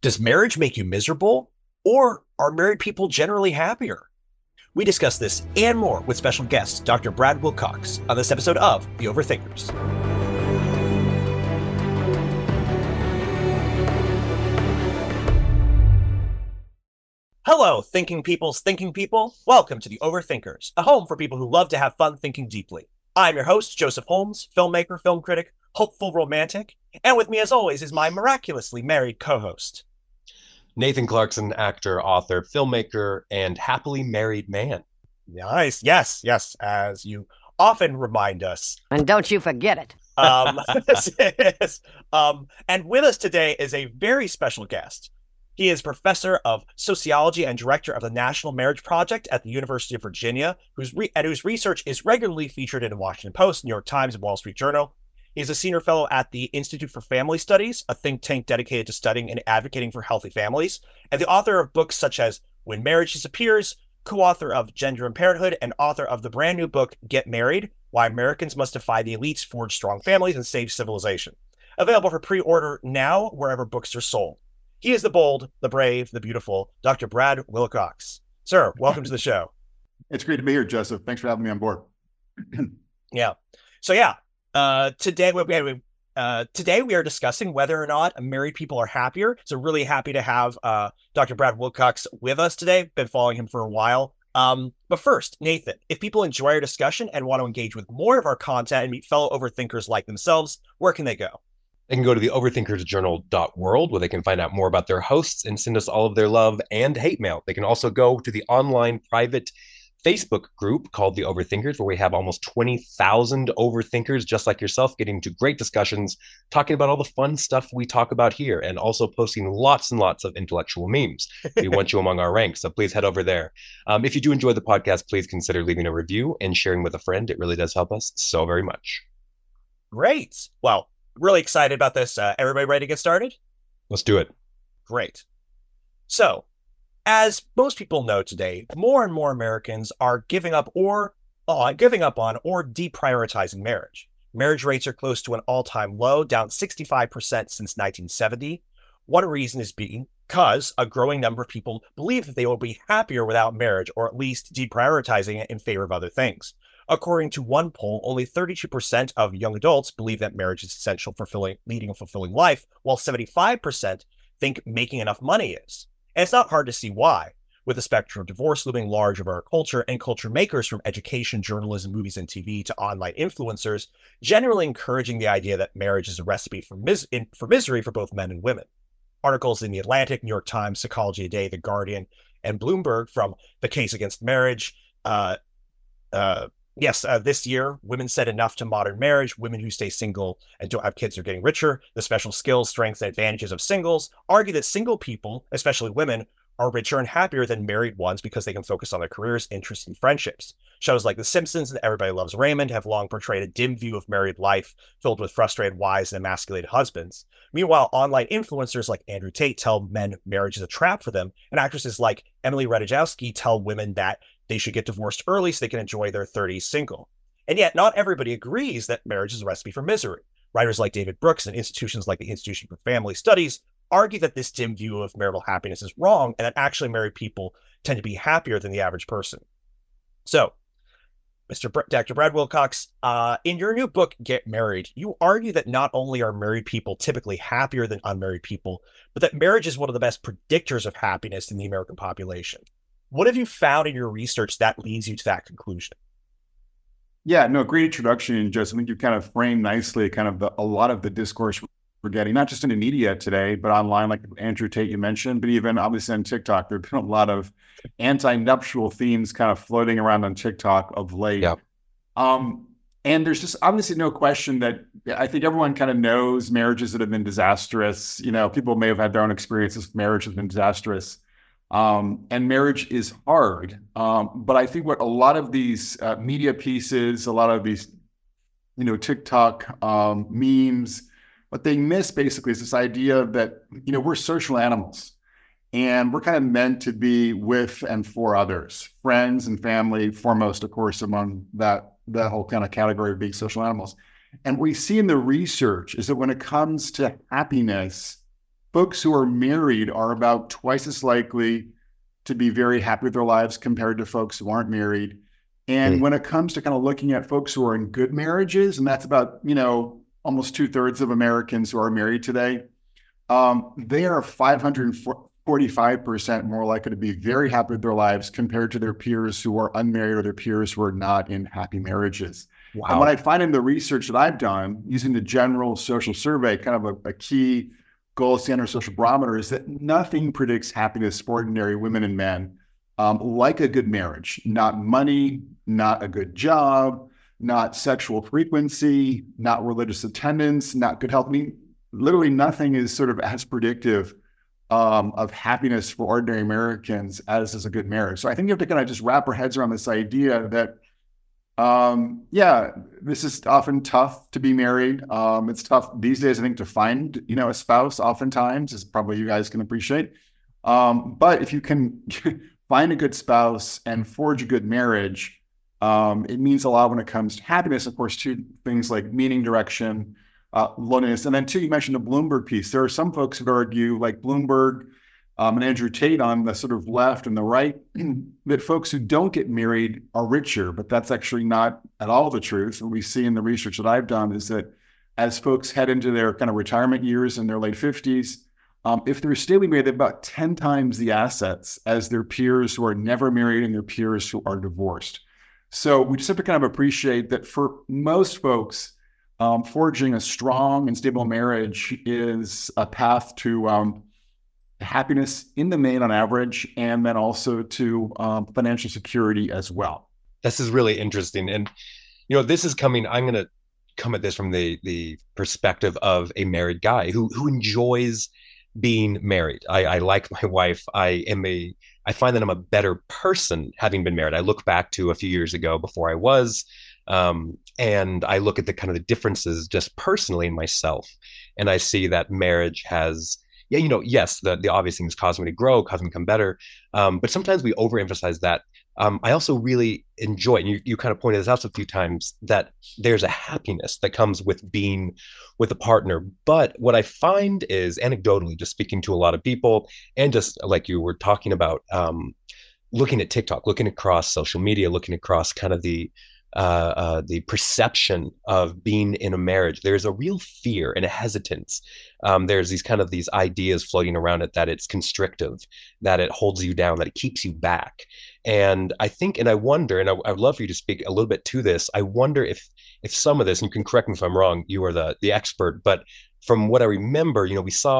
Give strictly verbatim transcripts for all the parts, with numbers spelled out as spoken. Does marriage make you miserable, or are married people generally happier? We discuss this and more with special guest, Doctor Brad Wilcox, on this episode of The Overthinkers. Hello, thinking people's thinking people. Welcome to The Overthinkers, a home for people who love to have fun thinking deeply. I'm your host, Joseph Holmes, filmmaker, film critic, hopeful romantic, and with me as always is my miraculously married co-host, Nathan Clarkson, actor, author, filmmaker, and happily married man. Nice. Yes, yes, as you often remind us. And don't you forget it. Um, this is, um, and with us today is a very special guest. He is professor of sociology and director of the National Marriage Project at the University of Virginia, whose re- and whose research is regularly featured in the Washington Post, New York Times, and Wall Street Journal. He is a senior fellow at the Institute for Family Studies, a think tank dedicated to studying and advocating for healthy families, and the author of books such as When Marriage Disappears, co-author of Gender and Parenthood, and author of the brand new book, Get Married, Why Americans Must Defy the Elites, Forge Strong Families, and Save Civilization. Available for pre-order now, wherever books are sold. He is the bold, the brave, the beautiful, Doctor Brad Wilcox. Sir, welcome to the show. It's great to be here, Joseph. Thanks for having me on board. Yeah. So yeah. Uh, today, we, uh, today we are discussing whether or not married people are happier. So really happy to have uh, Doctor Brad Wilcox with us today. Been following him for a while. Um, but first, Nathan, if people enjoy our discussion and want to engage with more of our content and meet fellow overthinkers like themselves, where can they go? They can go to the overthinkersjournal dot world where they can find out more about their hosts and send us all of their love and hate mail. They can also go to the online private Facebook group called The Overthinkers, where we have almost twenty thousand overthinkers just like yourself getting into great discussions, talking about all the fun stuff we talk about here, and also posting lots and lots of intellectual memes. We want you among our ranks, so please head over there. Um, if you do enjoy the podcast, please consider leaving a review and sharing with a friend. It really does help us so very much. Great. Well, really excited about this. Uh, everybody ready to get started? Let's do it. Great. So, as most people know today, more and more Americans are giving up or uh, giving up on or deprioritizing marriage. Marriage rates are close to an all-time low, down sixty-five percent since nineteen seventy. One reason is because a growing number of people believe that they will be happier without marriage, or at least deprioritizing it in favor of other things. According to one poll, only thirty-two percent of young adults believe that marriage is essential for leading a fulfilling life, while seventy-five percent think making enough money is. And it's not hard to see why, with the spectrum of divorce looming large over our culture, and culture makers from education, journalism, movies, and T V to online influencers generally encouraging the idea that marriage is a recipe for, mis- in, for misery for both men and women. Articles in The Atlantic, New York Times, Psychology Today, The Guardian, and Bloomberg from The Case Against Marriage. Uh, uh, yes, uh, this year, Women Said Enough to Modern Marriage, Women Who Stay Single and Don't Have Kids Are Getting Richer, The Special Skills, Strengths, and Advantages of Singles, argue that single people, especially women, are richer and happier than married ones because they can focus on their careers, interests, and friendships. Shows like The Simpsons and Everybody Loves Raymond have long portrayed a dim view of married life filled with frustrated wives and emasculated husbands. Meanwhile, online influencers like Andrew Tate tell men marriage is a trap for them, and actresses like Emily Ratajkowski tell women that they should get divorced early so they can enjoy their thirties single. And yet, not everybody agrees that marriage is a recipe for misery. Writers like David Brooks and institutions like the Institute for Family Studies argue that this dim view of marital happiness is wrong, and that actually married people tend to be happier than the average person. So, Mister Br- Doctor Brad Wilcox, uh, in your new book, Get Married, you argue that not only are married people typically happier than unmarried people, but that marriage is one of the best predictors of happiness in the American population. What have you found in your research that leads you to that conclusion? Yeah, no, great introduction, Joseph. I think you've kind of framed nicely kind of the, a lot of the discourse we're getting, not just in the media today, but online, like Andrew Tate you mentioned, but even obviously on TikTok. There have been a lot of anti-nuptial themes kind of floating around on TikTok of late. Yeah. Um, and there's just obviously no question that I think everyone kind of knows marriages that have been disastrous. You know, people may have had their own experiences. Marriage has been disastrous. Um, and marriage is hard. Um, but I think what a lot of these uh, media pieces, a lot of these, you know, TikTok um, memes, what they miss basically is this idea that, you know, we're social animals and we're kind of meant to be with and for others, friends and family foremost, of course, among that, that whole kind of category of being social animals. And what we see in the research is that when it comes to happiness, folks who are married are about twice as likely to be very happy with their lives compared to folks who aren't married. And mm. when it comes to kind of looking at folks who are in good marriages, and that's about, you know, almost two thirds of Americans who are married today, um, they are five hundred forty-five percent more likely to be very happy with their lives compared to their peers who are unmarried or their peers who are not in happy marriages. Wow. And what I find in the research that I've done using the general social survey, kind of a, a key gold standard social barometer, is that nothing predicts happiness for ordinary women and men um, like a good marriage. Not money, not a good job, not sexual frequency, not religious attendance, not good health. I mean, literally nothing is sort of as predictive um, of happiness for ordinary Americans as is a good marriage. So I think you have to kind of just wrap our heads around this idea that Um, yeah, this is often tough to be married. Um, it's tough these days, I think, to find, you know, a spouse oftentimes, as probably you guys can appreciate. Um, but if you can find a good spouse and forge a good marriage, um, it means a lot when it comes to happiness, of course, to things like meaning, direction, uh, loneliness. And then too, you mentioned the Bloomberg piece. There are some folks who argue, like Bloomberg um, and Andrew Tate on the sort of left and the right, that folks who don't get married are richer, but that's actually not at all the truth. What we see in the research that I've done is that as folks head into their kind of retirement years in their late fifties, um, if they're still married, they have about ten times the assets as their peers who are never married and their peers who are divorced. So we just have to kind of appreciate that for most folks, um, forging a strong and stable marriage is a path to um, happiness in the main on average, and then also to um, financial security as well. This is really interesting. And, you know, this is coming, I'm going to come at this from the the perspective of a married guy who who enjoys being married. I, I like my wife. I am a, I find that I'm a better person having been married. I look back to a few years ago before I was, um, and I look at the kind of the differences just personally in myself. And I see that marriage has Yeah, you know, yes, the, the obvious thing is causing me to grow, causing me to become better. Um, but sometimes we overemphasize that. Um, I also really enjoy, and you, you kind of pointed this out a few times, that there's a happiness that comes with being with a partner. But what I find is, anecdotally, just speaking to a lot of people, and just like you were talking about, um, looking at TikTok, looking across social media, looking across kind of the Uh, uh, the perception of being in a marriage, there's a real fear and a hesitance. Um, there's these kind of these ideas floating around it that it's constrictive, that it holds you down, that it keeps you back. And I think, and I wonder, and I, I would love for you to speak a little bit to this. I wonder if if some of this, and you can correct me if I'm wrong, you are the the expert, but from what I remember, you know, we saw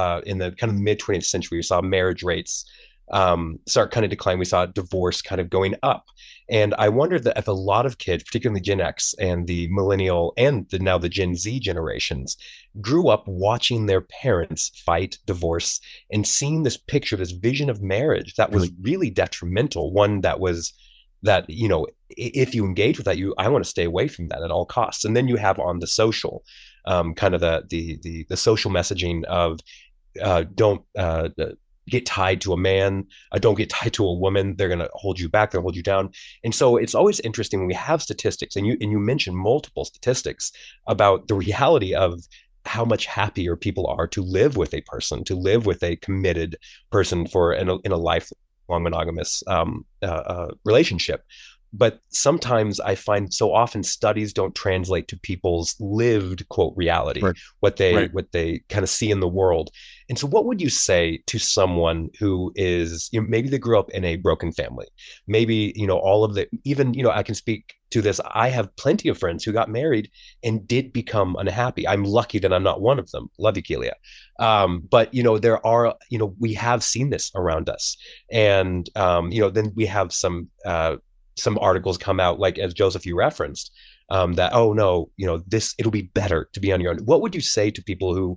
uh, in the kind of mid twentieth century, we saw marriage rates um, start kind of decline. We saw divorce kind of going up. And I wonder that if a lot of kids, particularly Gen X and the millennial and the, now the Gen Z generations, grew up watching their parents fight, divorce, and seeing this picture, this vision of marriage that was really detrimental, one that was that, you know, if you engage with that, you, I want to stay away from that at all costs. And then you have on the social, um, kind of the, the, the, the social messaging of uh, don't, uh, get tied to a man, uh, don't get tied to a woman, they're going to hold you back, they'll hold you down. And so it's always interesting when we have statistics, and you and you mentioned multiple statistics about the reality of how much happier people are to live with a person, to live with a committed person for in a, in a lifelong monogamous um, uh, uh, relationship. But sometimes I find so often studies don't translate to people's lived, quote, reality, right. what they right. what they kind of see in the world. And so what would you say to someone who is, you know, maybe they grew up in a broken family, maybe, you know, all of the, even, you know, I can speak to this. I have plenty of friends who got married and did become unhappy. I'm lucky that I'm not one of them. Love you, Kelia. Um, but, you know, there are, you know, we have seen this around us. And, um, you know, then we have some, uh, some articles come out, like as Joseph, you referenced, um, that, oh no, you know, this, it'll be better to be on your own. What would you say to people who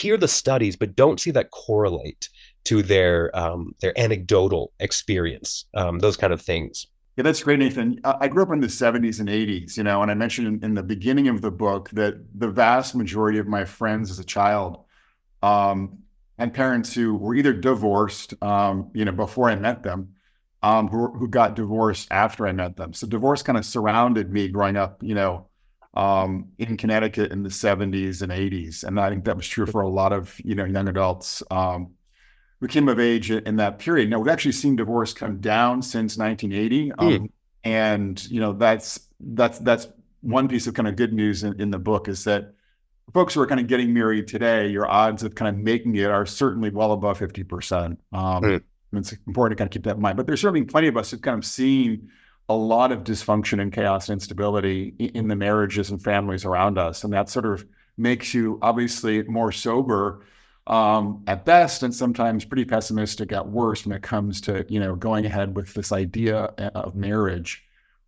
hear the studies, but don't see that correlate to their, um, their anecdotal experience, um, those kind of things? Yeah, that's great, Nathan. I grew up in the seventies and eighties, you know, and I mentioned in, in the beginning of the book that the vast majority of my friends as a child, um, and parents who were either divorced, um, you know, before I met them, Um, who, who got divorced after I met them. So divorce kind of surrounded me growing up, you know, um, in Connecticut in the seventies and eighties. And I think that was true for a lot of, you know, young adults um, who came of age in that period. Now, we've actually seen divorce come down since nineteen eighty. Um, mm. And, you know, that's that's that's one piece of kind of good news in, in the book is that folks who are kind of getting married today, your odds of kind of making it are certainly well above fifty percent. Um, mm. It's important to kind of keep that in mind. But there's certainly plenty of us who've kind of seen a lot of dysfunction and chaos and instability in the marriages and families around us. And that sort of makes you obviously more sober um, at best, and sometimes pretty pessimistic at worst when it comes to, you know, going ahead with this idea of marriage.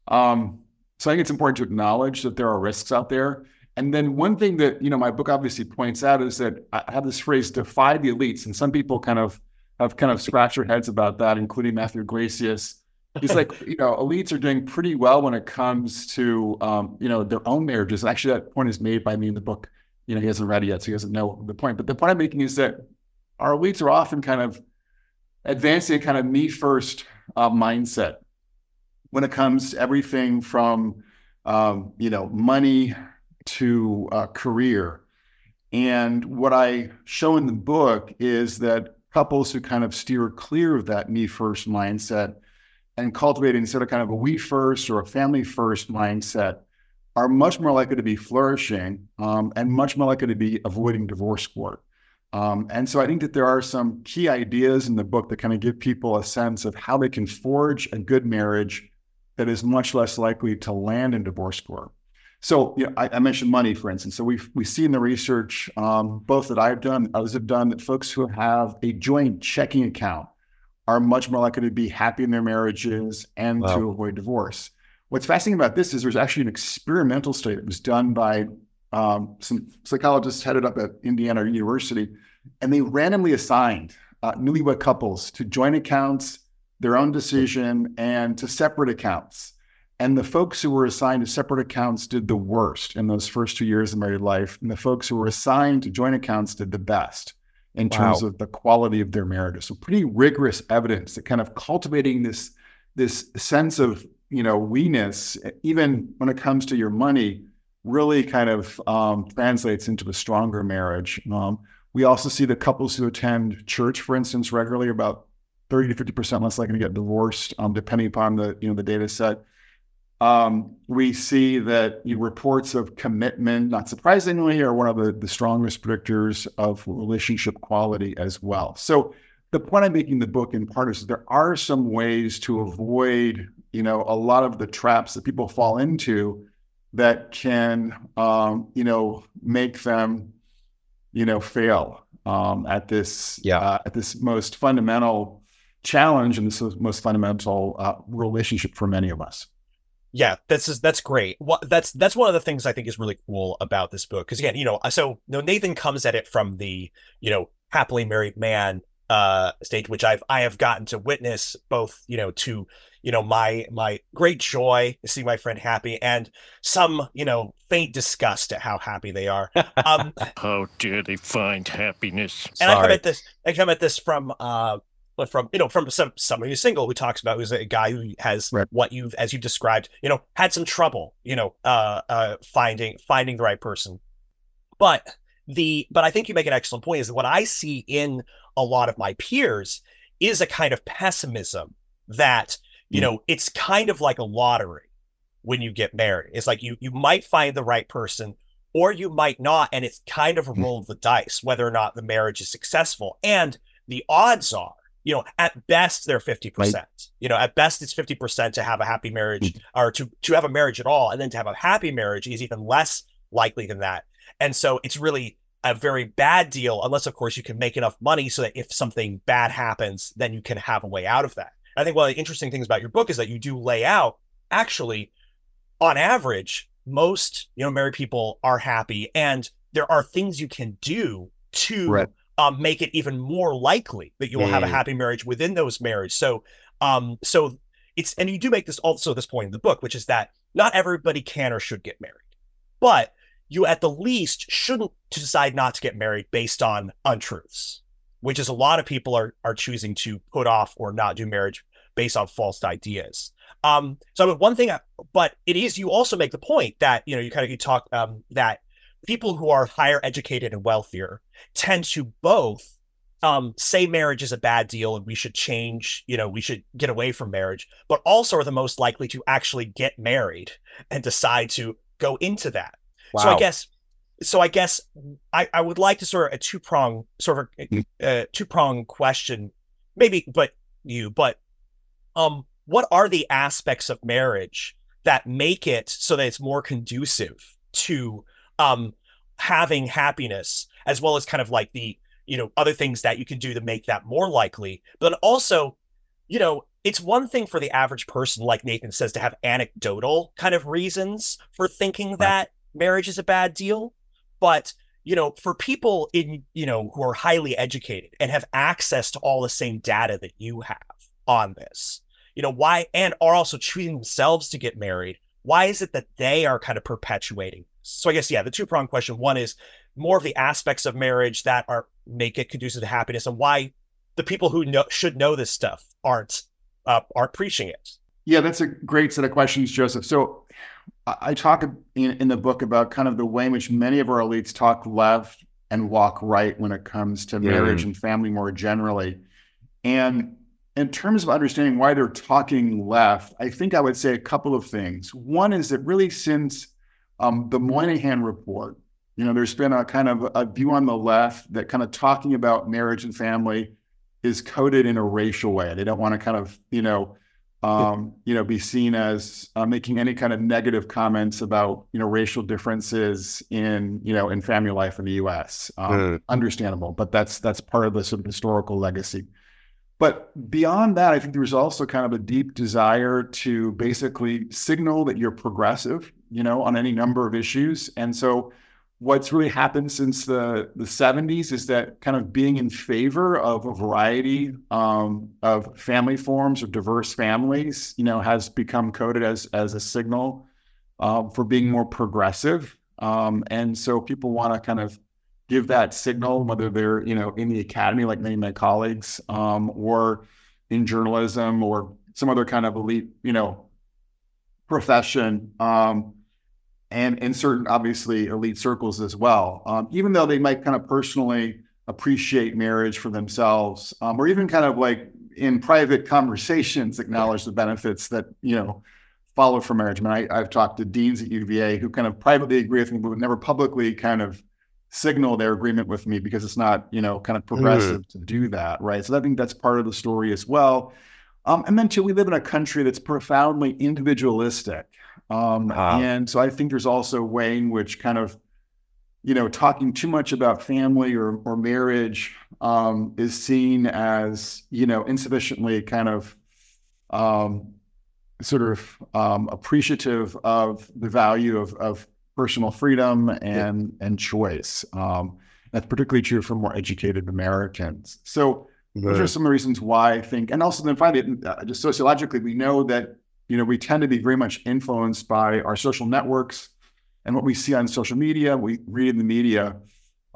Um, so I think it's important to acknowledge that there are risks out there. And then one thing that, you know, my book obviously points out is that I have this phrase, defy the elites. And some people kind of have kind of scratched their heads about that, including Matthew Gracius. He's like, you know, elites are doing pretty well when it comes to, um, you know, their own marriages. Actually, that point is made by me in the book. You know, he hasn't read it yet, so he doesn't know the point. But the point I'm making is that our elites are often kind of advancing a kind of me first uh, mindset when it comes to everything from, um, you know, money to uh, career. And what I show in the book is that couples who kind of steer clear of that me first mindset and cultivating sort of kind of a we first or a family first mindset are much more likely to be flourishing um, and much more likely to be avoiding divorce court. Um, and so I think that there are some key ideas in the book that kind of give people a sense of how they can forge a good marriage that is much less likely to land in divorce court. So you know, I, I mentioned money, for instance. So we've, we see in the research, um, both that I've done, others have done, that folks who have a joint checking account are much more likely to be happy in their marriages and wow. to avoid divorce. What's fascinating about this is there's actually an experimental study that was done by um, some psychologists headed up at Indiana University, and they randomly assigned uh, newlywed couples to joint accounts, their own decision, and to separate accounts. And the folks who were assigned to separate accounts did the worst in those first two years of married life, and the folks who were assigned to joint accounts did the best in wow. terms of the quality of their marriages. So pretty rigorous evidence that kind of cultivating this, this sense of, you know, we-ness, even when it comes to your money, really kind of um, translates into a stronger marriage. Um, we also see that couples who attend church, for instance, regularly are about thirty to fifty percent less likely to get divorced, um, depending upon the, you know, the data set. Um, we see that you know, reports of commitment, not surprisingly, are one of the, the strongest predictors of relationship quality as well. So the point I'm making in the book in part is there are some ways to avoid, you know, a lot of the traps that people fall into that can, um, you know, make them, you know, fail um, at this, yeah. uh, at this most fundamental challenge and this most fundamental uh, relationship for many of us. Yeah, that's just, that's great. Well, that's that's one of the things I think is really cool about this book. Because again, you know, so you know, Nathan comes at it from the you know happily married man uh, stage, which I've I have gotten to witness both you know to you know my my great joy to see my friend happy and some you know faint disgust at how happy they are. Um, how dare they find happiness? And Sorry. I come at this. I come at this from. Uh, from you know from some somebody who's single who talks about who's a guy who has right. what you've as you described you know had some trouble you know uh uh finding finding the right person. But the but I think you make an excellent point is that what I see in a lot of my peers is a kind of pessimism that you mm-hmm. know it's kind of like a lottery when you get married. It's like you you might find the right person or you might not, and it's kind of a roll of the dice whether or not the marriage is successful. And the odds are You know, at best, they're fifty percent. Right. You know, at best, it's fifty percent to have a happy marriage or to, to have a marriage at all. And then to have a happy marriage is even less likely than that. And so it's really a very bad deal, unless, of course, you can make enough money so that if something bad happens, then you can have a way out of that. I think one of the interesting things about your book is that you do lay out, actually, on average, most, you know, married people are happy. And there are things you can do to... Right. Um, make it even more likely that you will mm. have a happy marriage within those marriages. So, um, so it's and you do make this also this point in the book, which is that not everybody can or should get married, but you at the least shouldn't decide not to get married based on untruths, which is a lot of people are are choosing to put off or not do marriage based on false ideas. Um, so I mean, one thing, but it is, you also make the point that, you know, you kind of, you talk um, that people who are higher educated and wealthier tend to both um, say marriage is a bad deal and we should change, you know, we should get away from marriage, but also are the most likely to actually get married and decide to go into that. Wow. So I guess, so I guess I, I would like to sort of a two prong sort of a, a two prong question, maybe, but you, but um, what are the aspects of marriage that make it so that it's more conducive to um, having happiness, as well as kind of like the, you know, other things that you can do to make that more likely, but also, you know, it's one thing for the average person, like Nathan says, to have anecdotal kind of reasons for thinking that marriage is a bad deal. But, you know, for people in, you know, who are highly educated and have access to all the same data that you have on this, you know, why, and are also treating themselves to get married, why is it that they are kind of perpetuating? So I guess, yeah, the two-pronged question, one is more of the aspects of marriage that are make it conducive to happiness, and why the people who know, should know this stuff aren't Uh, are preaching it. Yeah, that's a great set of questions, Joseph. So I talk in, in the book about kind of the way in which many of our elites talk left and walk right when it comes to yeah. marriage and family more generally. And in terms of understanding why they're talking left, I think I would say a couple of things. One is that really since um, the Moynihan Report, you know, there's been a kind of a view on the left that kind of talking about marriage and family is coded in a racial way. They don't want to kind of, you know, um, you know, be seen as uh, making any kind of negative comments about, you know, racial differences in, you know, in family life in the U S Um, mm. Understandable, but that's that's part of the sort of historical legacy. But beyond that, I think there was also kind of a deep desire to basically signal that you're progressive, you know, on any number of issues. And so what's really happened since the, the seventies is that kind of being in favor of a variety um, of family forms or diverse families, you know, has become coded as as a signal uh, for being more progressive. Um, and so people want to kind of give that signal, whether they're, you know, in the academy, like many of my colleagues, um, or in journalism or some other kind of elite, you know, profession. Um, and in certain, obviously, elite circles as well, um, even though they might kind of personally appreciate marriage for themselves, um, or even kind of like in private conversations acknowledge the benefits that, you know, follow from marriage. I mean, I, I've talked to deans at U V A who kind of privately agree with me, but would never publicly kind of signal their agreement with me because it's not, you know, kind of progressive mm-hmm. to do that, right? So I think that's part of the story as well. Um, and then, too, we live in a country that's profoundly individualistic. Um, uh-huh. And so I think there's also a way in which kind of, you know, talking too much about family or, or marriage um, is seen as, you know, insufficiently kind of um, sort of um, appreciative of the value of, of personal freedom and, yeah. and choice. Um, that's particularly true for more educated Americans. So right. those are some of the reasons why I think, and also then finally, just sociologically, we know that you know, we tend to be very much influenced by our social networks and what we see on social media. We read in the media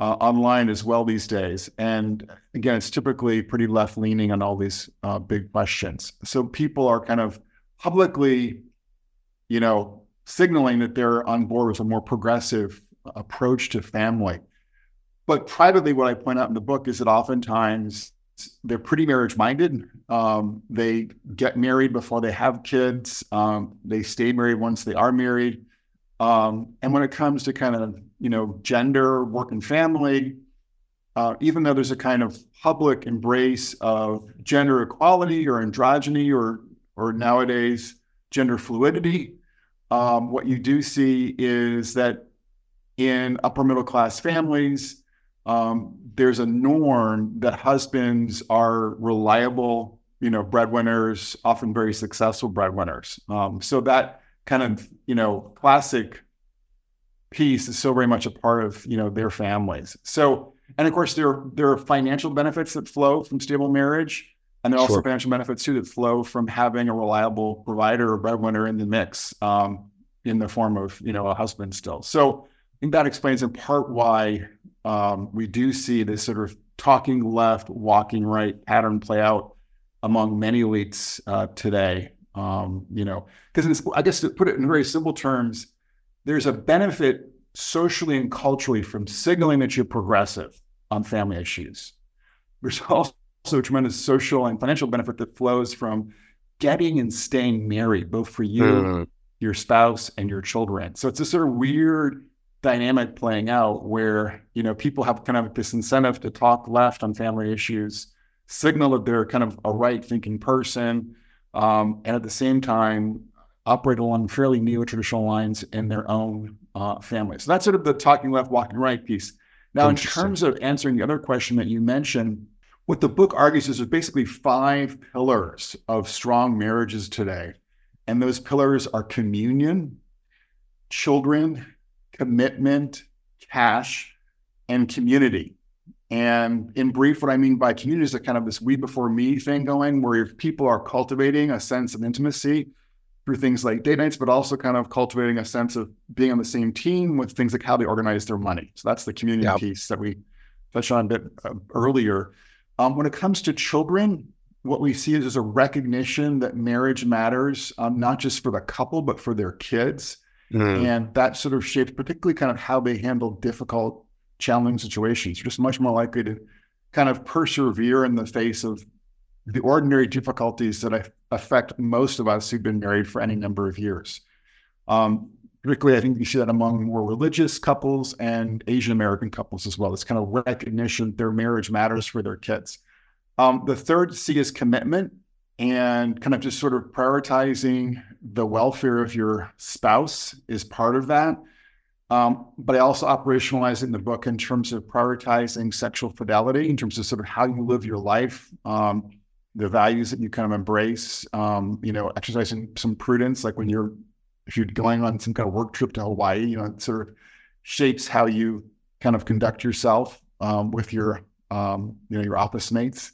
uh, online as well these days. And again, it's typically pretty left-leaning on all these uh, big questions. So people are kind of publicly, you know, signaling that they're on board with a more progressive approach to family. But privately, what I point out in the book is that oftentimes they're pretty marriage-minded. Um, they get married before they have kids. Um, they stay married once they are married. Um, and when it comes to kind of, you know, gender, work, and family, uh, even though there's a kind of public embrace of gender equality or androgyny or or nowadays gender fluidity, um, what you do see is that in upper middle class families, Um, there's a norm that husbands are reliable, you know, breadwinners, often very successful breadwinners. Um, so that kind of, you know, classic piece is so very much a part of, you know, their families. So, and of course, there, there are financial benefits that flow from stable marriage. And there are also sure. financial benefits, too, that flow from having a reliable provider or breadwinner in the mix um, in the form of, you know, a husband still. So I think that explains in part why Um, we do see this sort of talking left, walking right pattern play out among many elites uh, today. Um, you know, because I guess to put it in very simple terms, there's a benefit socially and culturally from signaling that you're progressive on family issues. There's also a tremendous social and financial benefit that flows from getting and staying married, both for you, mm. your spouse, and your children. So it's this sort of weird dynamic playing out where, you know, people have kind of this incentive to talk left on family issues, signal that they're kind of a right-thinking person, um, and at the same time, operate along fairly neo-traditional lines in their own uh, family. So that's sort of the talking left, walking right piece. Now, in terms of answering the other question that you mentioned, what the book argues is there's basically five pillars of strong marriages today. And those pillars are communion, children, commitment, cash, and community. And in brief, what I mean by community is a kind of this we before me thing going, where if people are cultivating a sense of intimacy through things like date nights, but also kind of cultivating a sense of being on the same team with things like how they organize their money. So that's the community yeah. piece that we touched on a bit uh, earlier. Um, when it comes to children, what we see is, is a recognition that marriage matters, um, not just for the couple, but for their kids. Mm. And that sort of shapes particularly kind of how they handle difficult, challenging situations. You're just much more likely to kind of persevere in the face of the ordinary difficulties that affect most of us who've been married for any number of years. Um, particularly, I think you see that among more religious couples and Asian American couples as well. This kind of recognition their marriage matters for their kids. Um, the third C is commitment, and kind of just sort of prioritizing the welfare of your spouse is part of that. Um, but I also operationalize in the book in terms of prioritizing sexual fidelity, in terms of sort of how you live your life, um, the values that you kind of embrace, um, you know, exercising some prudence, like when you're, if you're going on some kind of work trip to Hawaii, you know, it sort of shapes how you kind of conduct yourself um, with your, um, you know, your office mates,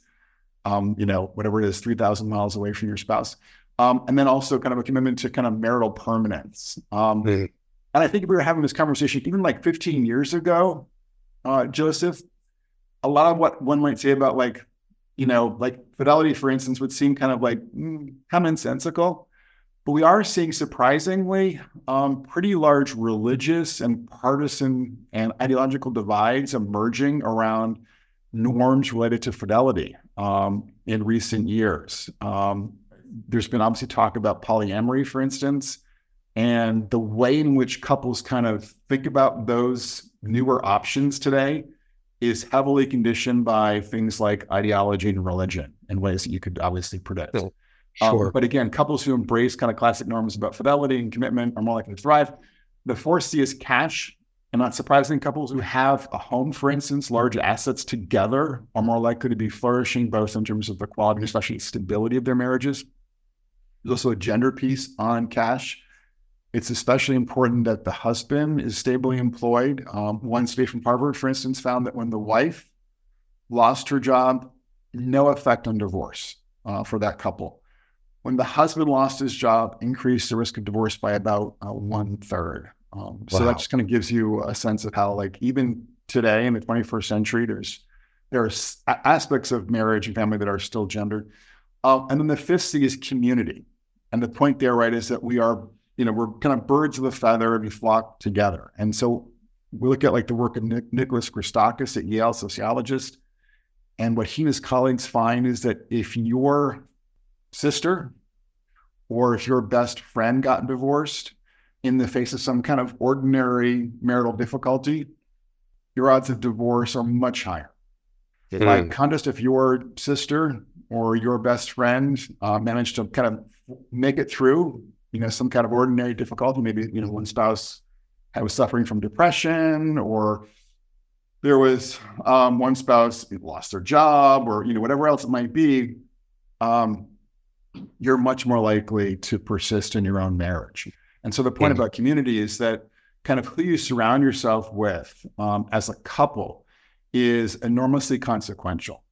um, you know, whatever it is, three thousand miles away from your spouse. Um, and then also kind of a commitment to kind of marital permanence. Um, mm-hmm. And I think if we were having this conversation even like fifteen years ago, uh, Joseph, a lot of what one might say about like, you know, like fidelity, for instance, would seem kind of like mm, commonsensical, but we are seeing surprisingly um, pretty large religious and partisan and ideological divides emerging around norms related to fidelity um, in recent years. Um, there's been obviously talk about polyamory, for instance, and the way in which couples kind of think about those newer options today is heavily conditioned by things like ideology and religion in ways that you could obviously predict. Sure. Um, but again, couples who embrace kind of classic norms about fidelity and commitment are more likely to thrive. The fourth C is cash. And not surprising, couples who have a home, for instance, large assets together are more likely to be flourishing, both in terms of the quality and especially stability of their marriages. There's also a gender piece on cash. It's especially important that the husband is stably employed. Um, one study from Harvard, for instance, found that when the wife lost her job, no effect on divorce uh, for that couple. When the husband lost his job, increased the risk of divorce by about uh, one third. Um, wow. So that just kind of gives you a sense of how, like, even today in the twenty-first century, there's there are aspects of marriage and family that are still gendered. Uh, and then the fifth C is community, and the point there, right, is that we are. You know, we're kind of birds of a feather and we flock together. And so we look at like the work of Nick, Nicholas Christakis at Yale, sociologist. And what he and his colleagues find is that if your sister or if your best friend got divorced in the face of some kind of ordinary marital difficulty, your odds of divorce are much higher. Mm. By contrast, if your sister or your best friend uh, managed to kind of make it through, you know, some kind of ordinary difficulty, maybe, you know, one spouse was suffering from depression, or there was um, one spouse lost their job, or, you know, whatever else it might be, um, you're much more likely to persist in your own marriage. And so the point mm-hmm. about community is that kind of who you surround yourself with um, as a couple is enormously consequential.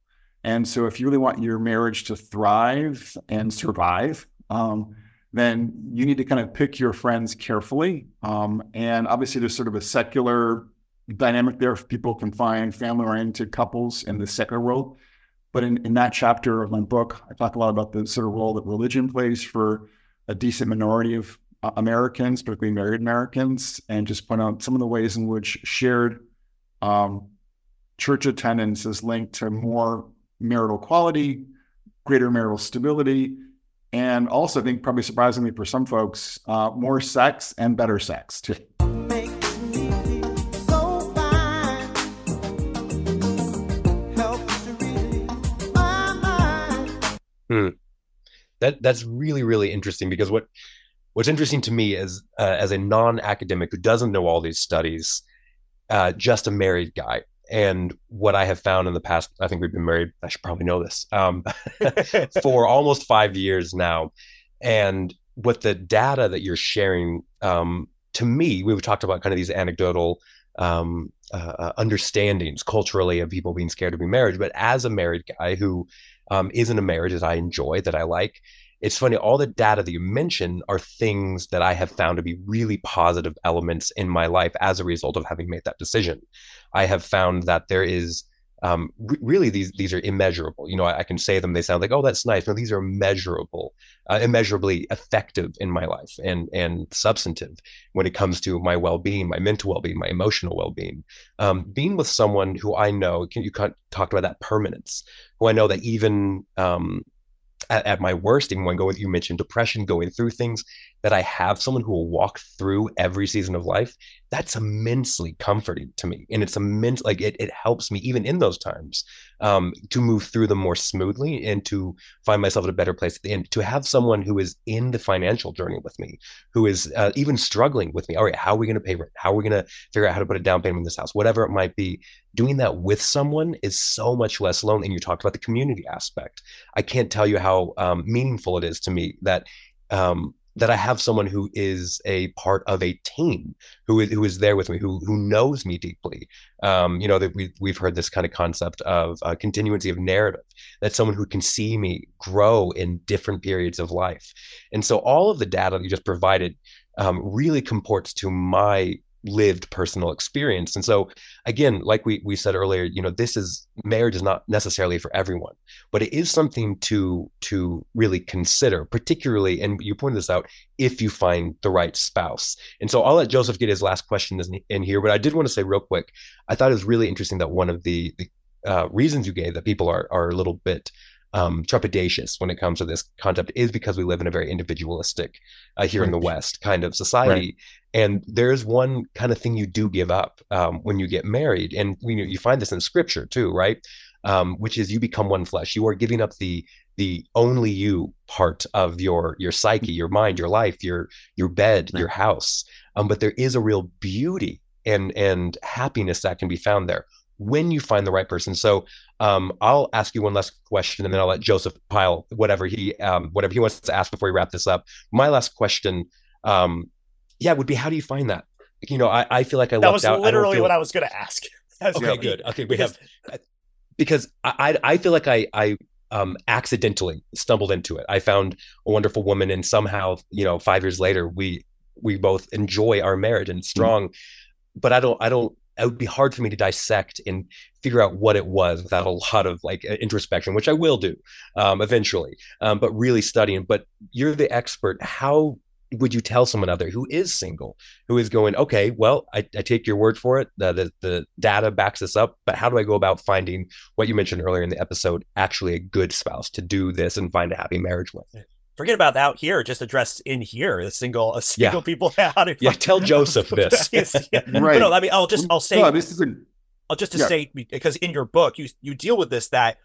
And so if you really want your marriage to thrive and survive, um, then you need to kind of pick your friends carefully. Um, and obviously there's sort of a secular dynamic there. People can find family-oriented couples in the secular world. But in, in that chapter of my book, I talk a lot about the sort of role that religion plays for a decent minority of uh, Americans, particularly married Americans, and just point out some of the ways in which shared um, church attendance is linked to more marital quality, greater marital stability, and also, I think, probably surprisingly for some folks, uh, more sex and better sex, too. Mm. That that's really, really interesting, because what what's interesting to me is uh, as a non-academic who doesn't know all these studies, uh, just a married guy. And what I have found in the past, I think we've been married, I should probably know this, um, for almost five years now. And what the data that you're sharing, um, to me, we've talked about kind of these anecdotal um, uh, understandings culturally of people being scared to be married. But as a married guy who Um, isn't a marriage that I enjoy, that I like, it's funny, all the data that you mention are things that I have found to be really positive elements in my life as a result of having made that decision. I have found that there is um, re- really these these are immeasurable. You know, I, I can say them, they sound like, oh, that's nice. No, these are measurable, uh, immeasurably effective in my life and and substantive when it comes to my well-being, my mental well-being, my emotional well-being. Um, being with someone who I know, can you talked about that permanence, who I know that even um, at, at my worst, even when going, you mentioned depression, going through things, that I have someone who will walk through every season of life, that's immensely comforting to me. And it's immense, like it it helps me even in those times um, to move through them more smoothly and to find myself in a better place at the end. To have someone who is in the financial journey with me, who is uh, even struggling with me. All right, how are we gonna pay rent? How are we gonna figure out how to put a down payment in this house? Whatever it might be, doing that with someone is so much less lonely. And you talked about the community aspect. I can't tell you how um, meaningful it is to me that, um, that I have someone who is a part of a team, who is, who is there with me, who who knows me deeply. Um, you know, that we, we've heard this kind of concept of uh, continuity of narrative, that's someone who can see me grow in different periods of life. And so all of the data that you just provided um, really comports to my lived personal experience. And so again, like we we said earlier, you know, this is, marriage is not necessarily for everyone, but it is something to to really consider, particularly, and you pointed this out, if you find the right spouse. And so I'll let Joseph get his last question in here, but I did want to say real quick, I thought it was really interesting that one of the, the uh, reasons you gave that people are are a little bit um, trepidatious when it comes to this concept is because we live in a very individualistic uh, here right. in the West kind of society. Right. And there's one kind of thing you do give up um, when you get married. And you know, you find this in scripture too, right? Um, which is you become one flesh. You are giving up the the only you part of your your psyche, your mind, your life, your your bed, right. your house. Um, but there is a real beauty and and happiness that can be found there when you find the right person. So um, I'll ask you one last question, and then I'll let Joseph pile whatever he um, whatever he wants to ask before we wrap this up. My last question, um, yeah, would be, how do you find that? You know, I, I feel like I that lucked out. That was literally I feel... what I was going to ask. Okay, really... good. Okay, we have because I I feel like I I um, accidentally stumbled into it. I found a wonderful woman, and somehow, you know, five years later, we we both enjoy our marriage and strong. Mm-hmm. But I don't I don't. It would be hard for me to dissect and figure out what it was without a lot of like introspection, which I will do um, eventually, um, but really studying. But you're the expert. How would you tell someone out there who is single, who is going, okay, well, I, I take your word for it. The, the, the data backs this up. But how do I go about finding what you mentioned earlier in the episode, actually a good spouse to do this and find a happy marriage with? Forget about out here, just addressed in here, the single a single yeah. people out of, yeah, like, tell Joseph this. yeah. Right. But no, I mean, I'll just, I'll say, no, this is a... I'll just to yeah. say, because in your book, you, you deal with this, that,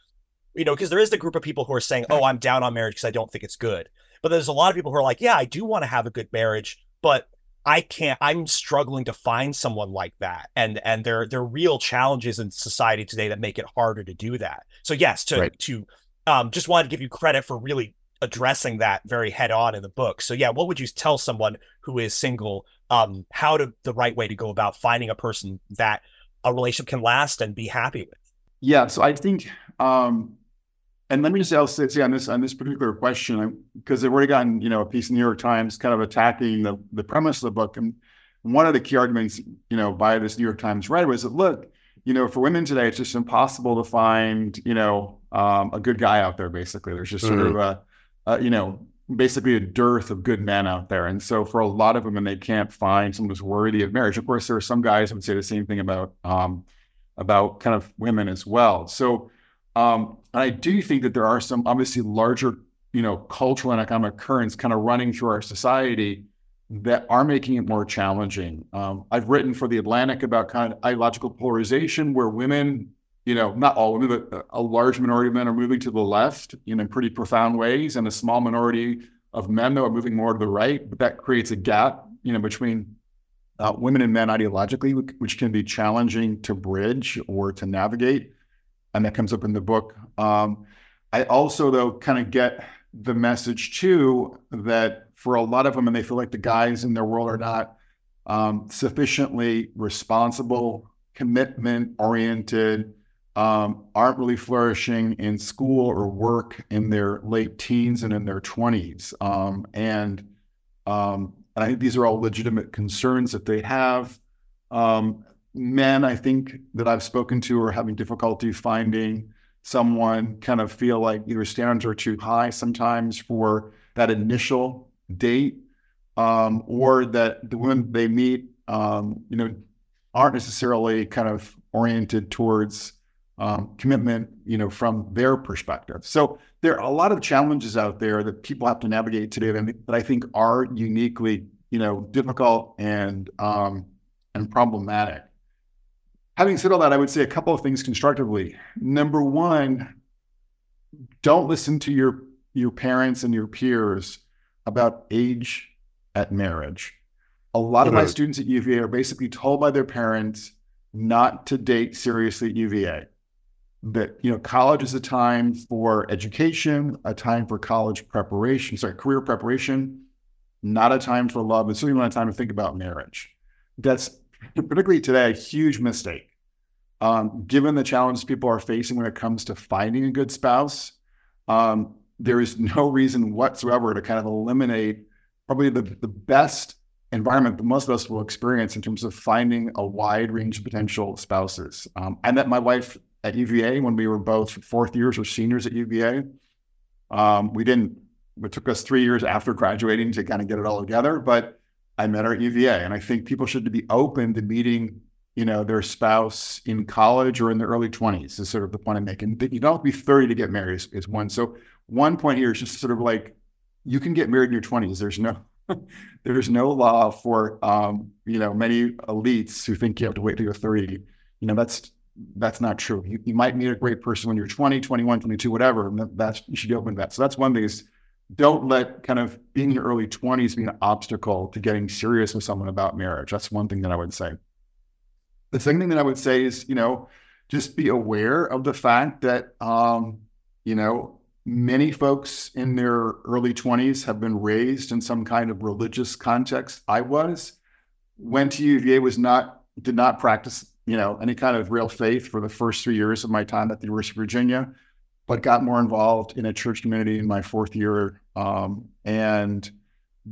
you know, because there is the group of people who are saying, oh, I'm down on marriage because I don't think it's good. But there's a lot of people who are like, yeah, I do want to have a good marriage, but I can't, I'm struggling to find someone like that. And, and there, there are real challenges in society today that make it harder to do that. So yes, to, right. to, um, just wanted to give you credit for really addressing that very head on in the book. So yeah, what would you tell someone who is single, um, how to the right way to go about finding a person that a relationship can last and be happy with? Yeah, so I think, um, and let me just I'll say on this on this particular question, because I've already gotten, you know, a piece in the New York Times kind of attacking the, the premise of the book. And one of the key arguments, you know, by this New York Times writer was that, look, you know, for women today, it's just impossible to find, you know, um, a good guy out there, basically. There's just sort mm-hmm. of a, a, you know, basically a dearth of good men out there. And so for a lot of women, they can't find someone who's worthy of marriage. Of course, there are some guys who would say the same thing about um, about kind of women as well. So um, I do think that there are some obviously larger, you know, cultural and economic currents kind of running through our society that are making it more challenging. Um, I've written for The Atlantic about kind of ideological polarization where women, you know, not all women, but a large minority of men are moving to the left in, in pretty profound ways, and a small minority of men, though, are moving more to the right. But that creates a gap, you know, between uh, women and men ideologically, which can be challenging to bridge or to navigate. And that comes up in the book. Um, I also, though, kind of get the message, too, that for a lot of women, they feel like the guys in their world are not um, sufficiently responsible, commitment-oriented, um, aren't really flourishing in school or work in their late teens and in their twenties. Um, and, um, and I think these are all legitimate concerns that they have. Um, men, I think, that I've spoken to are having difficulty finding someone, kind of feel like either standards are too high sometimes for that initial date, um, or that the women they meet, um, you know, aren't necessarily kind of oriented towards um, commitment, you know, from their perspective. So there are a lot of challenges out there that people have to navigate today that I think are uniquely, you know, difficult and um, and problematic. Having said all that, I would say a couple of things constructively. Number one, don't listen to your your parents and your peers about age at marriage. A lot of my students at U V A are basically told by their parents not to date seriously at U V A. That, you know, college is a time for education, a time for college preparation, sorry, career preparation, not a time for love, and certainly not a time to think about marriage. That's particularly today a huge mistake. Um, given the challenges people are facing when it comes to finding a good spouse, um, there is no reason whatsoever to kind of eliminate probably the, the best environment that most of us will experience in terms of finding a wide range of potential spouses. Um, I met my wife at U V A when we were both fourth years or seniors at U V A. Um, we didn't, it took us three years after graduating to kind of get it all together, but I met her at U V A. And I think people should be open to meeting, you know, their spouse in college or in their early twenties is sort of the point I'm making. You don't have to be thirty to get married is, is one. So one point here is just sort of like, you can get married in your twenties. There's no, there's no law for, um, you know, many elites who think you have to wait till you're thirty. You know, that's, that's not true. You, you might meet a great person when you're twenty, twenty-one, twenty-two, whatever. And that's, you should be open to that. So that's one thing is, don't let kind of being in your early twenties be an obstacle to getting serious with someone about marriage. That's one thing that I would say. The second thing that I would say is, you know, just be aware of the fact that, um, you know, many folks in their early twenties have been raised in some kind of religious context. I was, went to U V A, was not, did not practice, you know, any kind of real faith for the first three years of my time at the University of Virginia, but got more involved in a church community in my fourth year, um, and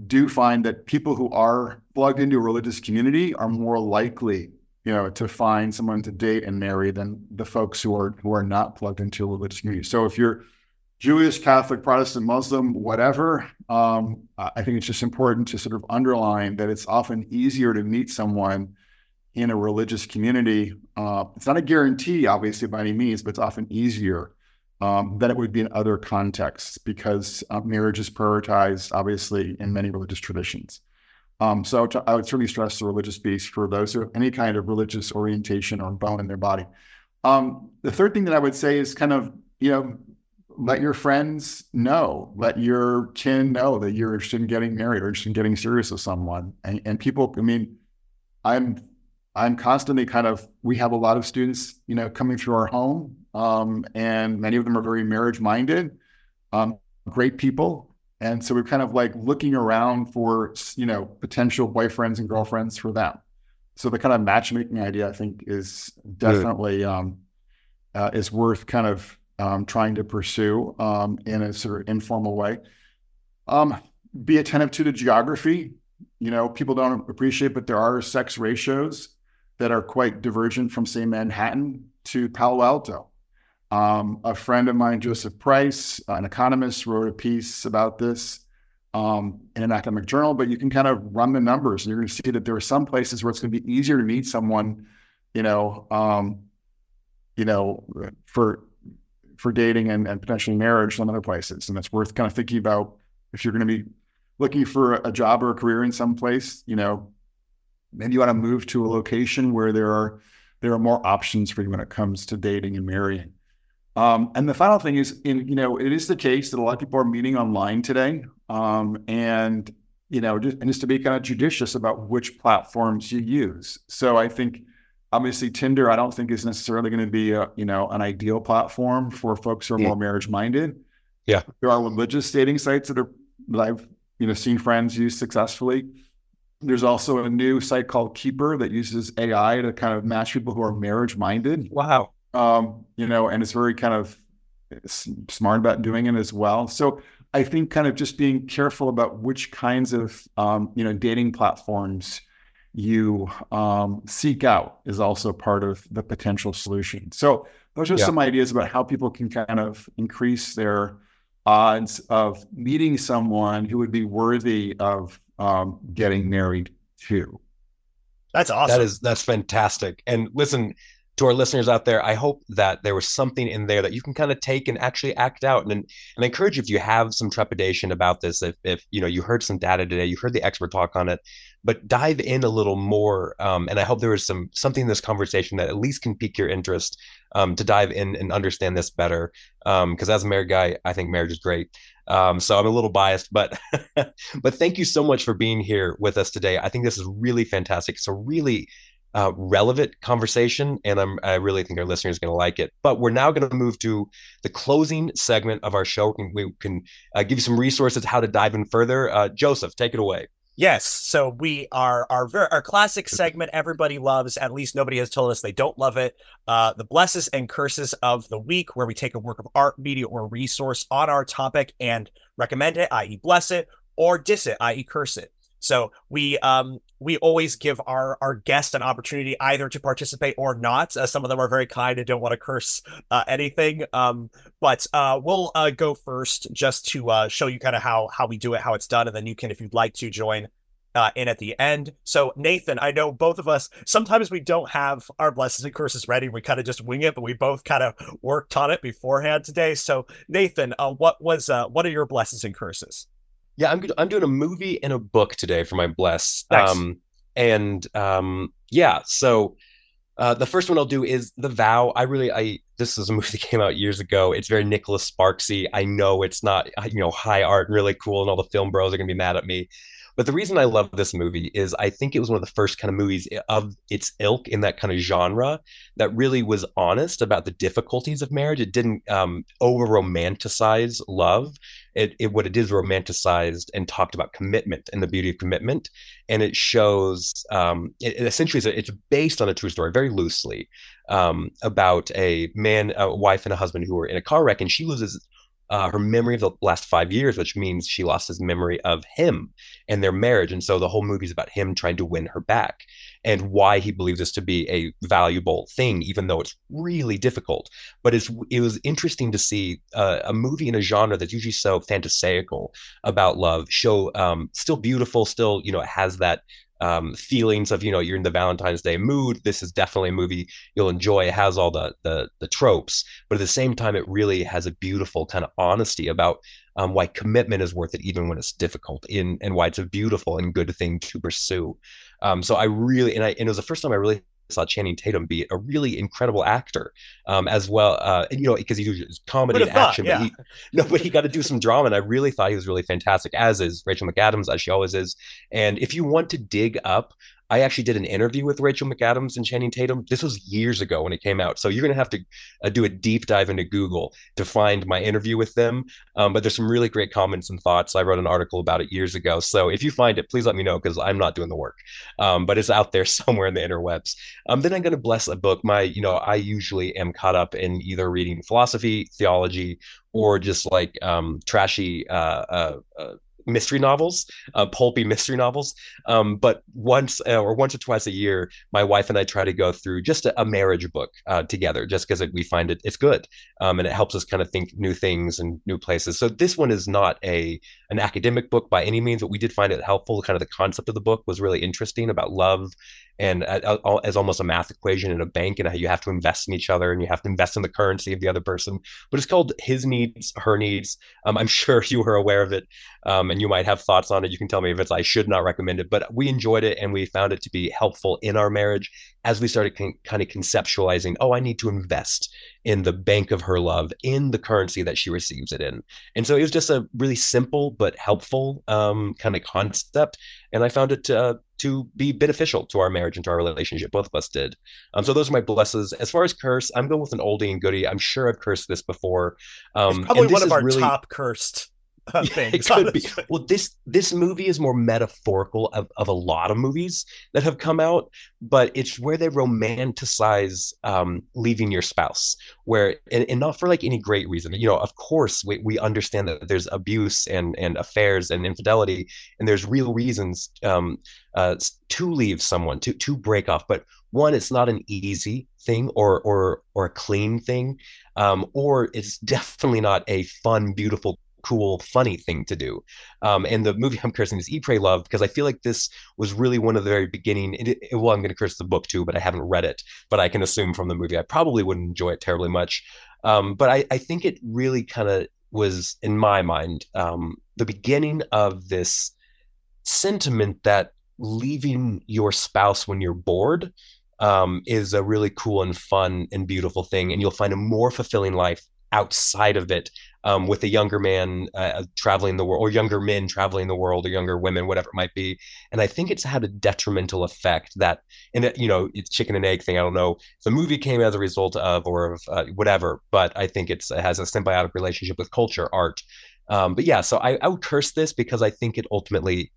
do find that people who are plugged into a religious community are more likely, you know, to find someone to date and marry than the folks who are who are not plugged into a religious community. So if you're Jewish, Catholic, Protestant, Muslim, whatever, um, I think it's just important to sort of underline that it's often easier to meet someone in a religious community. Uh, it's not a guarantee, obviously, by any means, but it's often easier Um, than it would be in other contexts because uh, marriage is prioritized, obviously, in many religious traditions. Um, so t- I would certainly stress the religious piece for those who have any kind of religious orientation or bone in their body. Um, the third thing that I would say is kind of, you know, let your friends know, let your kin know that you're interested in getting married or interested in getting serious with someone. And, and people, I mean, I'm I'm constantly kind of, we have a lot of students, you know, coming through our home, um, and many of them are very marriage-minded, um, great people. And so we're kind of like looking around for, you know, potential boyfriends and girlfriends for them. So the kind of matchmaking idea, I think, is definitely, yeah. um, uh, is worth kind of um, trying to pursue um, in a sort of informal way. Um, be attentive to the geography. You know, people don't appreciate, but there are sex ratios that are quite divergent from, say, Manhattan to Palo Alto. Um, a friend of mine, Joseph Price, an economist, wrote a piece about this um, in an academic journal, but you can kind of run the numbers and you're going to see that there are some places where it's going to be easier to meet someone, you know, um, you know, for, for dating and, and potentially marriage than other places. And that's worth kind of thinking about if you're going to be looking for a job or a career in some place. You know, maybe you want to move to a location where there are, there are more options for you when it comes to dating and marrying. Um, and the final thing is, in, you know, it is the case that a lot of people are meeting online today. Um, and, you know, just, and just to be kind of judicious about which platforms you use. So I think, obviously, Tinder, I don't think is necessarily going to be, a, you know, an ideal platform for folks who are yeah. more marriage-minded. Yeah. There are religious dating sites that, are, that I've, you know, seen friends use successfully. There's also a new site called Keeper that uses A I to kind of match people who are marriage-minded. Wow. Um, you know, and it's very kind of smart about doing it as well. So I think kind of just being careful about which kinds of, um, you know, dating platforms you um, seek out is also part of the potential solution. So those are yeah. some ideas about how people can kind of increase their odds of meeting someone who would be worthy of um, getting married to. That's awesome. That is, that's fantastic. And listen, to our listeners out there, I hope that there was something in there that you can kind of take and actually act out. And, and I encourage you, if you have some trepidation about this, if, if you know, you heard some data today, you heard the expert talk on it, but dive in a little more. Um, and I hope there was some something in this conversation that at least can pique your interest um, to dive in and understand this better. Because um, as a married guy, I think marriage is great. Um, so I'm a little biased, but but thank you so much for being here with us today. I think this is really fantastic. So really Uh, relevant conversation, and I'm, I really think our listeners are going to like it. But we're now going to move to the closing segment of our show. We can uh, give you some resources how to dive in further. Uh, Joseph, take it away. Yes. So we are our our classic segment everybody loves, at least nobody has told us they don't love it, uh, the blesses and curses of the week, where we take a work of art, media, or resource on our topic and recommend it, that is bless it, or diss it, that is curse it. So we um, we always give our, our guests an opportunity either to participate or not. Uh, some of them are very kind and don't want to curse uh, anything. Um, but uh, we'll uh, go first just to uh, show you kind of how how we do it, how it's done. And then you can, if you'd like to, join uh, in at the end. So, Nathan, I know both of us, sometimes we don't have our blessings and curses ready. We kind of just wing it, but we both kind of worked on it beforehand today. So, Nathan, uh, what was uh, what are your blessings and curses? Yeah, I'm I'm doing a movie and a book today for my bless. Nice. Um, and um, yeah, so uh, the first one I'll do is The Vow. I really, I this is a movie that came out years ago. It's very Nicholas Sparksy. I know it's not, you know, high art and really cool, and all the film bros are gonna be mad at me. But the reason I love this movie is I think it was one of the first kind of movies of its ilk in that kind of genre that really was honest about the difficulties of marriage. It didn't um, over-romanticize love. It, it what it is romanticized and talked about commitment and the beauty of commitment. And it shows, um, it, it essentially, is a, it's based on a true story, very loosely, um, about a man, a wife and a husband who were in a car wreck, and she loses Uh, her memory of the last five years, which means she lost his memory of him and their marriage. And so the whole movie is about him trying to win her back and why he believes this to be a valuable thing, even though it's really difficult. But it's, it was interesting to see uh, a movie in a genre that's usually so fantasical about love show um, still beautiful, still, you know, it has that um, feelings of, you know, you're in the Valentine's Day mood. This is definitely a movie you'll enjoy. It has all the, the, the tropes, but at the same time, it really has a beautiful kind of honesty about, um, why commitment is worth it, even when it's difficult, in, and why it's a beautiful and good thing to pursue. Um, so I really, and I, and it was the first time I really saw Channing Tatum be a really incredible actor, um, as well. Uh, and, you know, because he does comedy and thought, action, yeah. but he, no, but he got to do some drama. And I really thought he was really fantastic, as is Rachel McAdams, as she always is. And if you want to dig up, I actually did an interview with Rachel McAdams and Channing Tatum. This was years ago when it came out. So you're going to have to uh, do a deep dive into Google to find my interview with them. Um, but there's some really great comments and thoughts. I wrote an article about it years ago. So if you find it, please let me know, because I'm not doing the work. Um, but it's out there somewhere in the interwebs. Um, then I'm going to bless a book. My, you know, I usually am caught up in either reading philosophy, theology, or just like um, trashy uh, uh, uh mystery novels, uh, pulpy mystery novels. Um, but once uh, or once or twice a year, my wife and I try to go through just a, a marriage book uh, together, just because we find it it's good, um, and it helps us kind of think new things and new places. So this one is not a an academic book by any means, but we did find it helpful. Kind of the concept of the book was really interesting about love, and uh, as almost a math equation in a bank, and how you have to invest in each other and you have to invest in the currency of the other person. But it's called His Needs, Her Needs. Um, I'm sure you were aware of it, um, and you might have thoughts on it. You can tell me if it's, I should not recommend it, but we enjoyed it and we found it to be helpful in our marriage as we started con- kind of conceptualizing, oh, I need to invest in the bank of her love, in the currency that she receives it in. And so it was just a really simple but helpful um, kind of concept. And I found it uh, to be beneficial to our marriage and to our relationship. Both of us did. Um, so those are my blesses. As far as curse, I'm going with an oldie and goodie. I'm sure I've cursed this before. Um, it's probably one of our really... top cursed Uh, yeah, it could be. Well, this this movie is more metaphorical of, of a lot of movies that have come out, but it's where they romanticize um, leaving your spouse, where and, and not for like any great reason. You know, of course, we, we understand that there's abuse and, and affairs and infidelity, and there's real reasons um, uh, to leave someone, to to break off. But one, it's not an easy thing or or or a clean thing, um, or it's definitely not a fun, beautiful, cool, funny thing to do. Um, and the movie I'm cursing is Eat, Pray, Love, because I feel like this was really one of the very beginning. It, it, well, I'm going to curse the book too, but I haven't read it. But I can assume from the movie, I probably wouldn't enjoy it terribly much. Um, but I, I think it really kind of was, in my mind, um, the beginning of this sentiment that leaving your spouse when you're bored um, is a really cool and fun and beautiful thing. And you'll find a more fulfilling life outside of it, um, with a younger man uh, traveling the world, or younger men traveling the world, or younger women, whatever it might be. And I think it's had a detrimental effect that, and it, you know, it's chicken and egg thing. I don't know if the movie came as a result of, or of, uh, whatever, but I think it's, it has a symbiotic relationship with culture, art. Um, but yeah, so I, I would curse this because I think it ultimately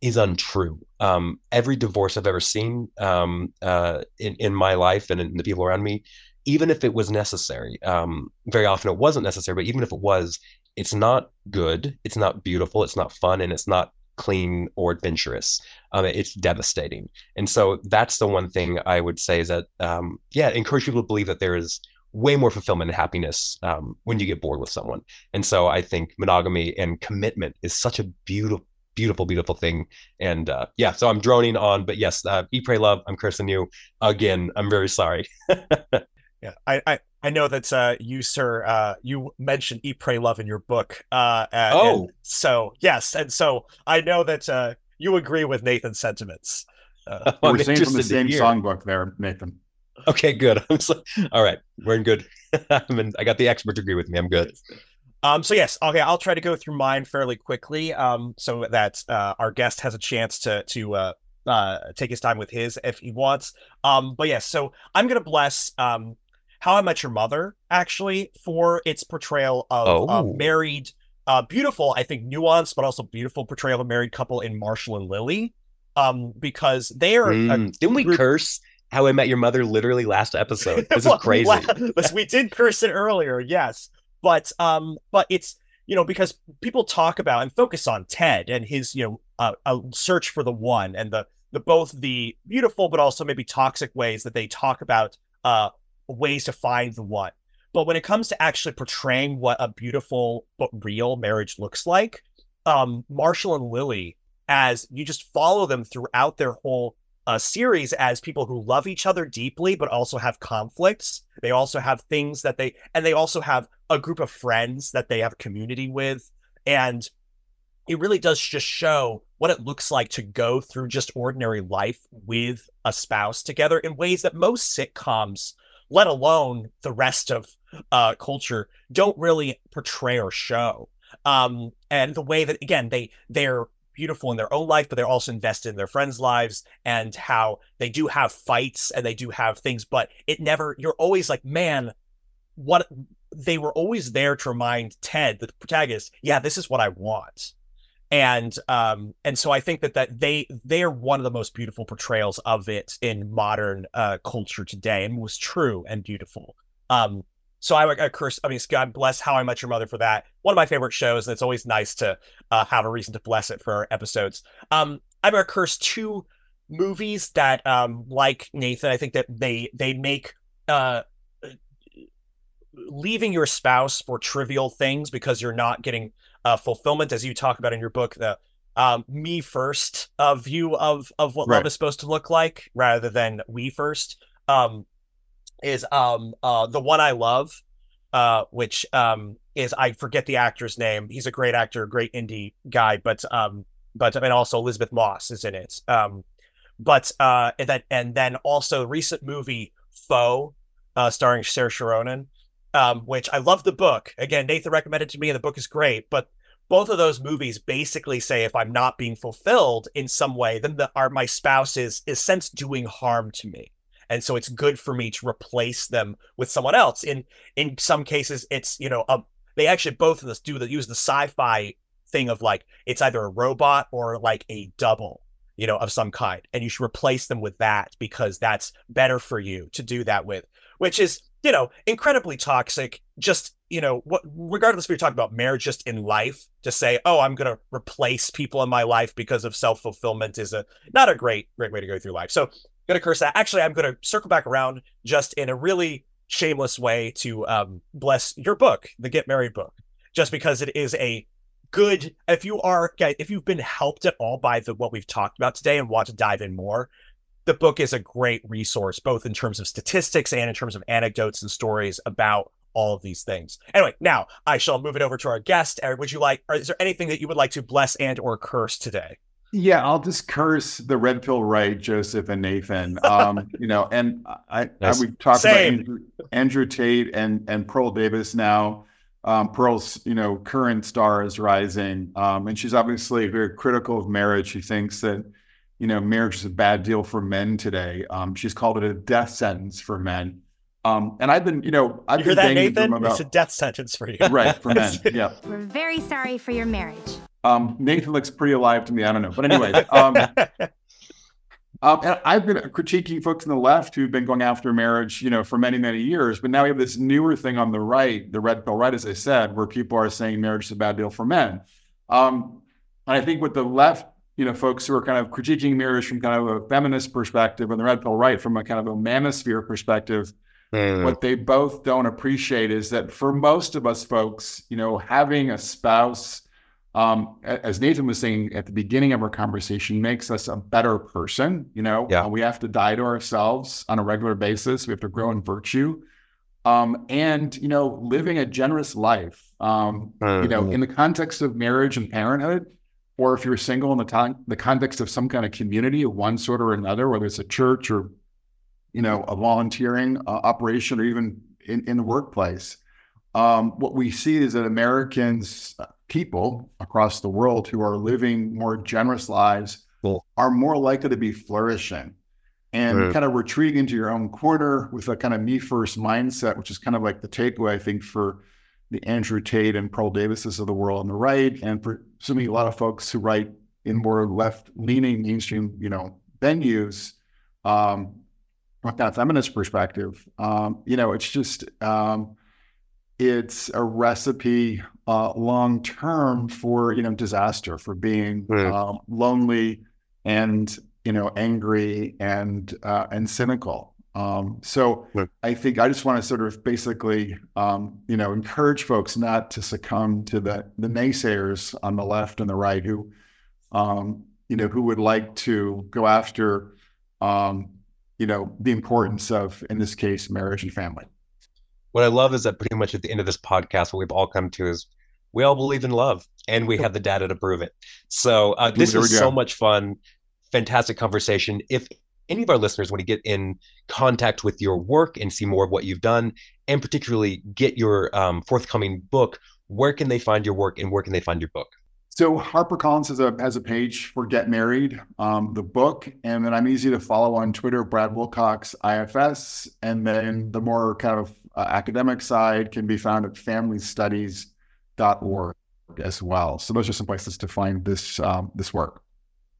is untrue. Um, every divorce I've ever seen um, uh, in, in my life and in the people around me, even if it was necessary, um, very often it wasn't necessary, but even if it was, it's not good, it's not beautiful, it's not fun, and it's not clean or adventurous. Um, it's devastating. And so that's the one thing I would say is that, um, yeah, encourage people to believe that there is way more fulfillment and happiness um, when you get bored with someone. And so I think monogamy and commitment is such a beautiful, beautiful, beautiful thing. And uh, yeah, so I'm droning on, but yes, uh, Eat, Pray, Love, I'm cursing you again. I'm very sorry. Yeah, I, I, I know that uh, you, sir, uh, you mentioned Eat, Pray, Love in your book. Uh, and, oh, and so yes. And so I know that uh, you agree with Nathan's sentiments. Uh, oh, we're singing from the same songbook there, Nathan. Okay, good. I'm so, all right. We're in good. I'm in, I got the expert to agree with me. I'm good. Um, so yes, okay, I'll try to go through mine fairly quickly um, so that uh, our guest has a chance to, to uh, uh, take his time with his if he wants. Um, but yes, so I'm going to bless... Um, How I Met Your Mother, actually, for its portrayal of oh. uh, married, uh, beautiful, I think, nuanced, but also beautiful portrayal of a married couple in Marshall and Lily, um, because they are... Mm. A Didn't we group... curse How I Met Your Mother literally last episode? This well, is crazy. Well, we did curse it earlier, yes. But um, but it's, you know, because people talk about and focus on Ted and his, you know, uh, a search for the one and the, the both the beautiful but also maybe toxic ways that they talk about uh. ways to find the one. But when it comes to actually portraying what a beautiful but real marriage looks like, um, Marshall and Lily, as you just follow them throughout their whole uh, series as people who love each other deeply, but also have conflicts. They also have things that they, and they also have a group of friends that they have community with. And it really does just show what it looks like to go through just ordinary life with a spouse together in ways that most sitcoms, let alone the rest of uh, culture, don't really portray or show. Um, and the way that, again, they, they're beautiful in their own life, but they're also invested in their friends' lives and how they do have fights and they do have things, but it never, you're always like, man, what they were always there to remind Ted, the protagonist, yeah, this is what I want. And um, and so I think that, that they they are one of the most beautiful portrayals of it in modern uh, culture today, and was true and beautiful. Um, So I, I curse, I mean, God bless How I Met Your Mother for that. One of my favorite shows, and it's always nice to uh, have a reason to bless it for our episodes. Um, I'm going to curse two movies that, um, like Nathan, I think that they they make uh, leaving your spouse for trivial things because you're not getting uh, fulfillment, as you talk about in your book, the um, me first uh, view of, of what right. love is supposed to look like rather than we first. Um is um uh the one I love, uh which um is I forget the actor's name. He's a great actor, great indie guy, but um but and also Elizabeth Moss is in it. Um but uh and that and then also recent movie Foe, uh starring Saoirse Ronan, um which I love the book. Again, Nathan recommended it to me and the book is great, but both of those movies basically say if I'm not being fulfilled in some way, then the are my spouse is is since doing harm to me. And so it's good for me to replace them with someone else. In in some cases, it's, you know, a, they actually both of us do the, use the sci-fi thing of like, it's either a robot or like a double, you know, of some kind. And you should replace them with that because that's better for you to do that with, which is, you know, incredibly toxic. Just, you know, what, regardless if you're talking about marriage, just in life, to say, oh, I'm going to replace people in my life because of self-fulfillment is a not a great, great way to go through life. So going to curse that. Actually, I'm going to circle back around just in a really shameless way to um, bless your book, the Get Married book, just because it is a good, if you are, if you've been helped at all by the, what we've talked about today and want to dive in more, the book is a great resource, both in terms of statistics and in terms of anecdotes and stories about all of these things. Anyway, now I shall move it over to our guest. Would you like, or is there anything that you would like to bless and or curse today? Yeah, I'll just curse the red pill, right, Joseph and Nathan. Um, you know, and I, yes. I we've talked Same. about Andrew, Andrew Tate and and Pearl Davis now. Um, Pearl's, you know, current star is rising, um, and she's obviously very critical of marriage. She thinks that, you know, marriage is a bad deal for men today. Um, she's called it a death sentence for men. Um, and I've been, you know, I've you been hear that, Nathan? About, it's a death sentence for you, right? For men, yeah. We're very sorry for your marriage. Um, Nathan looks pretty alive to me. I don't know. But anyway, um, um, and I've been critiquing folks on the left who've been going after marriage, you know, for many, many years. But now we have this newer thing on the right, the red pill right, as I said, where people are saying marriage is a bad deal for men. Um, and I think with the left, you know, folks who are kind of critiquing marriage from kind of a feminist perspective and the red pill right from a kind of a mammosphere perspective, mm. what they both don't appreciate is that for most of us folks, you know, having a spouse, Um, as Nathan was saying at the beginning of our conversation, makes us a better person. You know, yeah. uh, we have to die to ourselves on a regular basis. We have to grow in virtue, um, and, you know, living a generous life. Um, mm-hmm. You know, in the context of marriage and parenthood, or if you're single in the t- the context of some kind of community of one sort or another, whether it's a church or, you know, a volunteering uh, operation, or even in, in the workplace, um, what we see is that Americans. People across the world who are living more generous lives cool. are more likely to be flourishing, and right. kind of retreat into your own corner with a kind of me first mindset, which is kind of like the takeaway, I think, for the Andrew Tate and Pearl Davises of the world on the right, and for assuming a lot of folks who write in more left leaning mainstream, you know, venues, um, from a feminist perspective. Um, you know, it's just, um, it's a recipe uh, long term for, you know, disaster, for being mm. um, lonely and, you know, angry and uh, and cynical. Um, so mm. I think I just want to sort of basically, um, you know, encourage folks not to succumb to the the naysayers on the left and the right who, um, you know, who would like to go after, um, you know, the importance of, in this case, marriage and family. What I love is that pretty much at the end of this podcast, what we've all come to is we all believe in love and we have the data to prove it. So uh, this is so much fun, fantastic conversation. If any of our listeners want to get in contact with your work and see more of what you've done, and particularly get your um, forthcoming book, where can they find your work and where can they find your book? So HarperCollins has a, has a page for Get Married, um, the book, and then I'm easy to follow on Twitter, Brad Wilcox, I F S, and then the more kind of Uh, academic side can be found at family studies dot org as well. So those are some places to find this um, this work.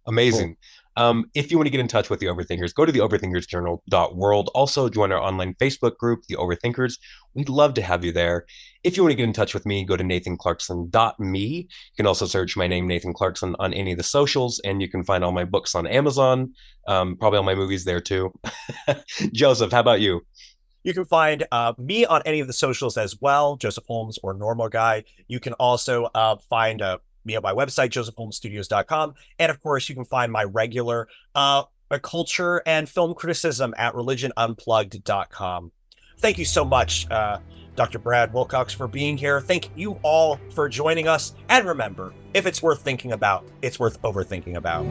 Amazing. Cool. Um, if you want to get in touch with The Overthinkers, go to the overthinkers journal dot world. Also, join our online Facebook group, The Overthinkers. We'd love to have you there. If you want to get in touch with me, go to nathan clarkson dot me. You can also search my name, Nathan Clarkson, on any of the socials, and you can find all my books on Amazon, um, probably all my movies there too. Joseph, how about you? You can find uh, me on any of the socials as well, Joseph Holmes or Normal Guy. You can also uh, find uh, me at my website, joseph holmes studios dot com. And of course, you can find my regular uh, culture and film criticism at religion unplugged dot com. Thank you so much, uh, Doctor Brad Wilcox, for being here. Thank you all for joining us. And remember, if it's worth thinking about, it's worth overthinking about.